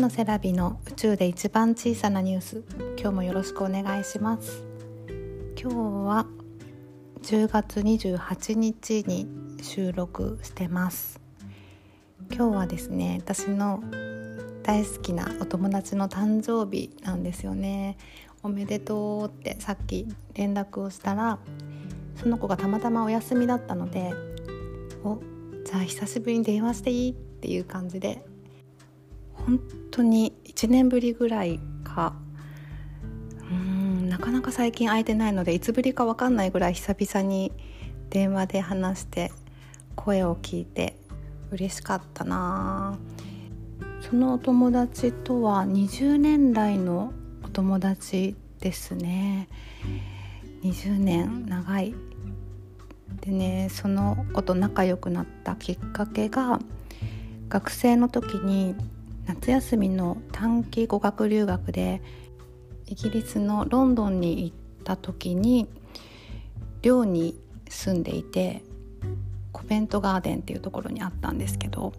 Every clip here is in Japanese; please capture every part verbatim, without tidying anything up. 真のセラビの宇宙で一番小さなニュース、今日もよろしくお願いします。今日はじゅうがつにじゅうはちにちに収録してます。今日はですね、私の大好きなお友達の誕生日なんですよね。おめでとうってさっき連絡をしたら、その子がたまたまお休みだったので、お、じゃあ久しぶりに電話していいっていう感じで、本当にいちねんぶりぐらいか、うーんなかなか最近会えてないのでいつぶりか分かんないぐらい久々に電話で話して、声を聞いて嬉しかったな。そのお友達とはにじゅうねん来のお友達ですね。にじゅうねん長いでね、その子と仲良くなったきっかけが、学生の時に夏休みの短期語学留学でイギリスのロンドンに行った時に、寮に住んでいてコベントガーデンっていうところにあったんですけど、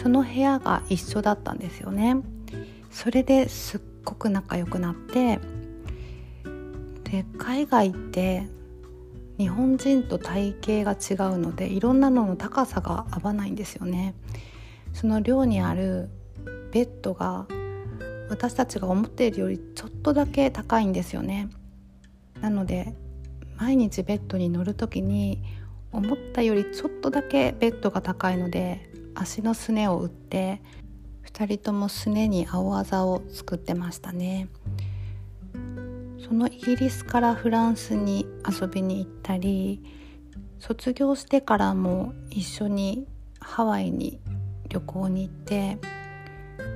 その部屋が一緒だったんですよね。それですっごく仲良くなって、で海外って日本人と体型が違うので、いろんなのの高さが合わないんですよね。その寮にあるベッドが私たちが思っているよりちょっとだけ高いんですよね。なので毎日ベッドに乗るときに、思ったよりちょっとだけベッドが高いので足のすねを打って、ふたりともすねに青あざを作ってましたね。そのイギリスからフランスに遊びに行ったり、卒業してからも一緒にハワイに旅行に行って、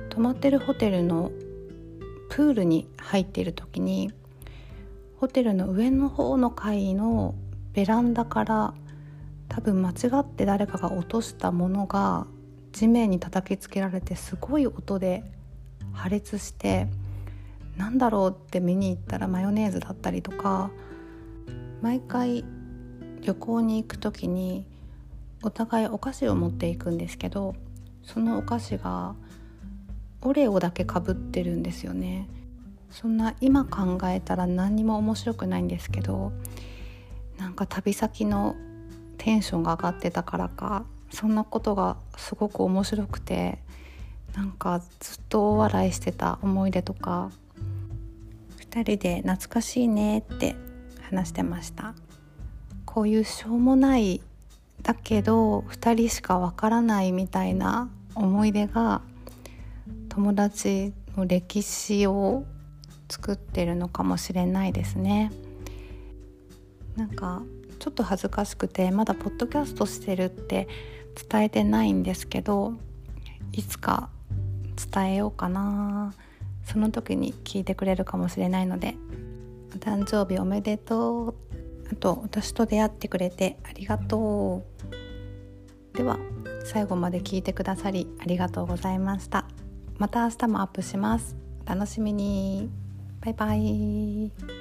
泊まってるホテルのプールに入っている時に、ホテルの上の方の階のベランダから、多分間違って誰かが落としたものが地面に叩きつけられて、すごい音で破裂して、なんだろうって見に行ったらマヨネーズだったりとか、毎回旅行に行く時にお互いお菓子を持っていくんですけど、そのお菓子がオレオだけかぶってるんですよね。そんな今考えたら何にも面白くないんですけど、なんか旅先のテンションが上がってたからか、そんなことがすごく面白くて、なんかずっと大笑いしてた思い出とか、ふたりで懐かしいねって話してました。こういうしょうもないだけどふたりしかわからないみたいな思い出が、友達の歴史を作ってるのかもしれないですね。なんかちょっと恥ずかしくて、まだポッドキャストしてるって伝えてないんですけど、いつか伝えようかな。その時に聞いてくれるかもしれないので、お誕生日おめでとう。あと、私と出会ってくれてありがとう。では、最後まで聞いてくださりありがとうございました。また明日もアップします。お楽しみに。バイバイ。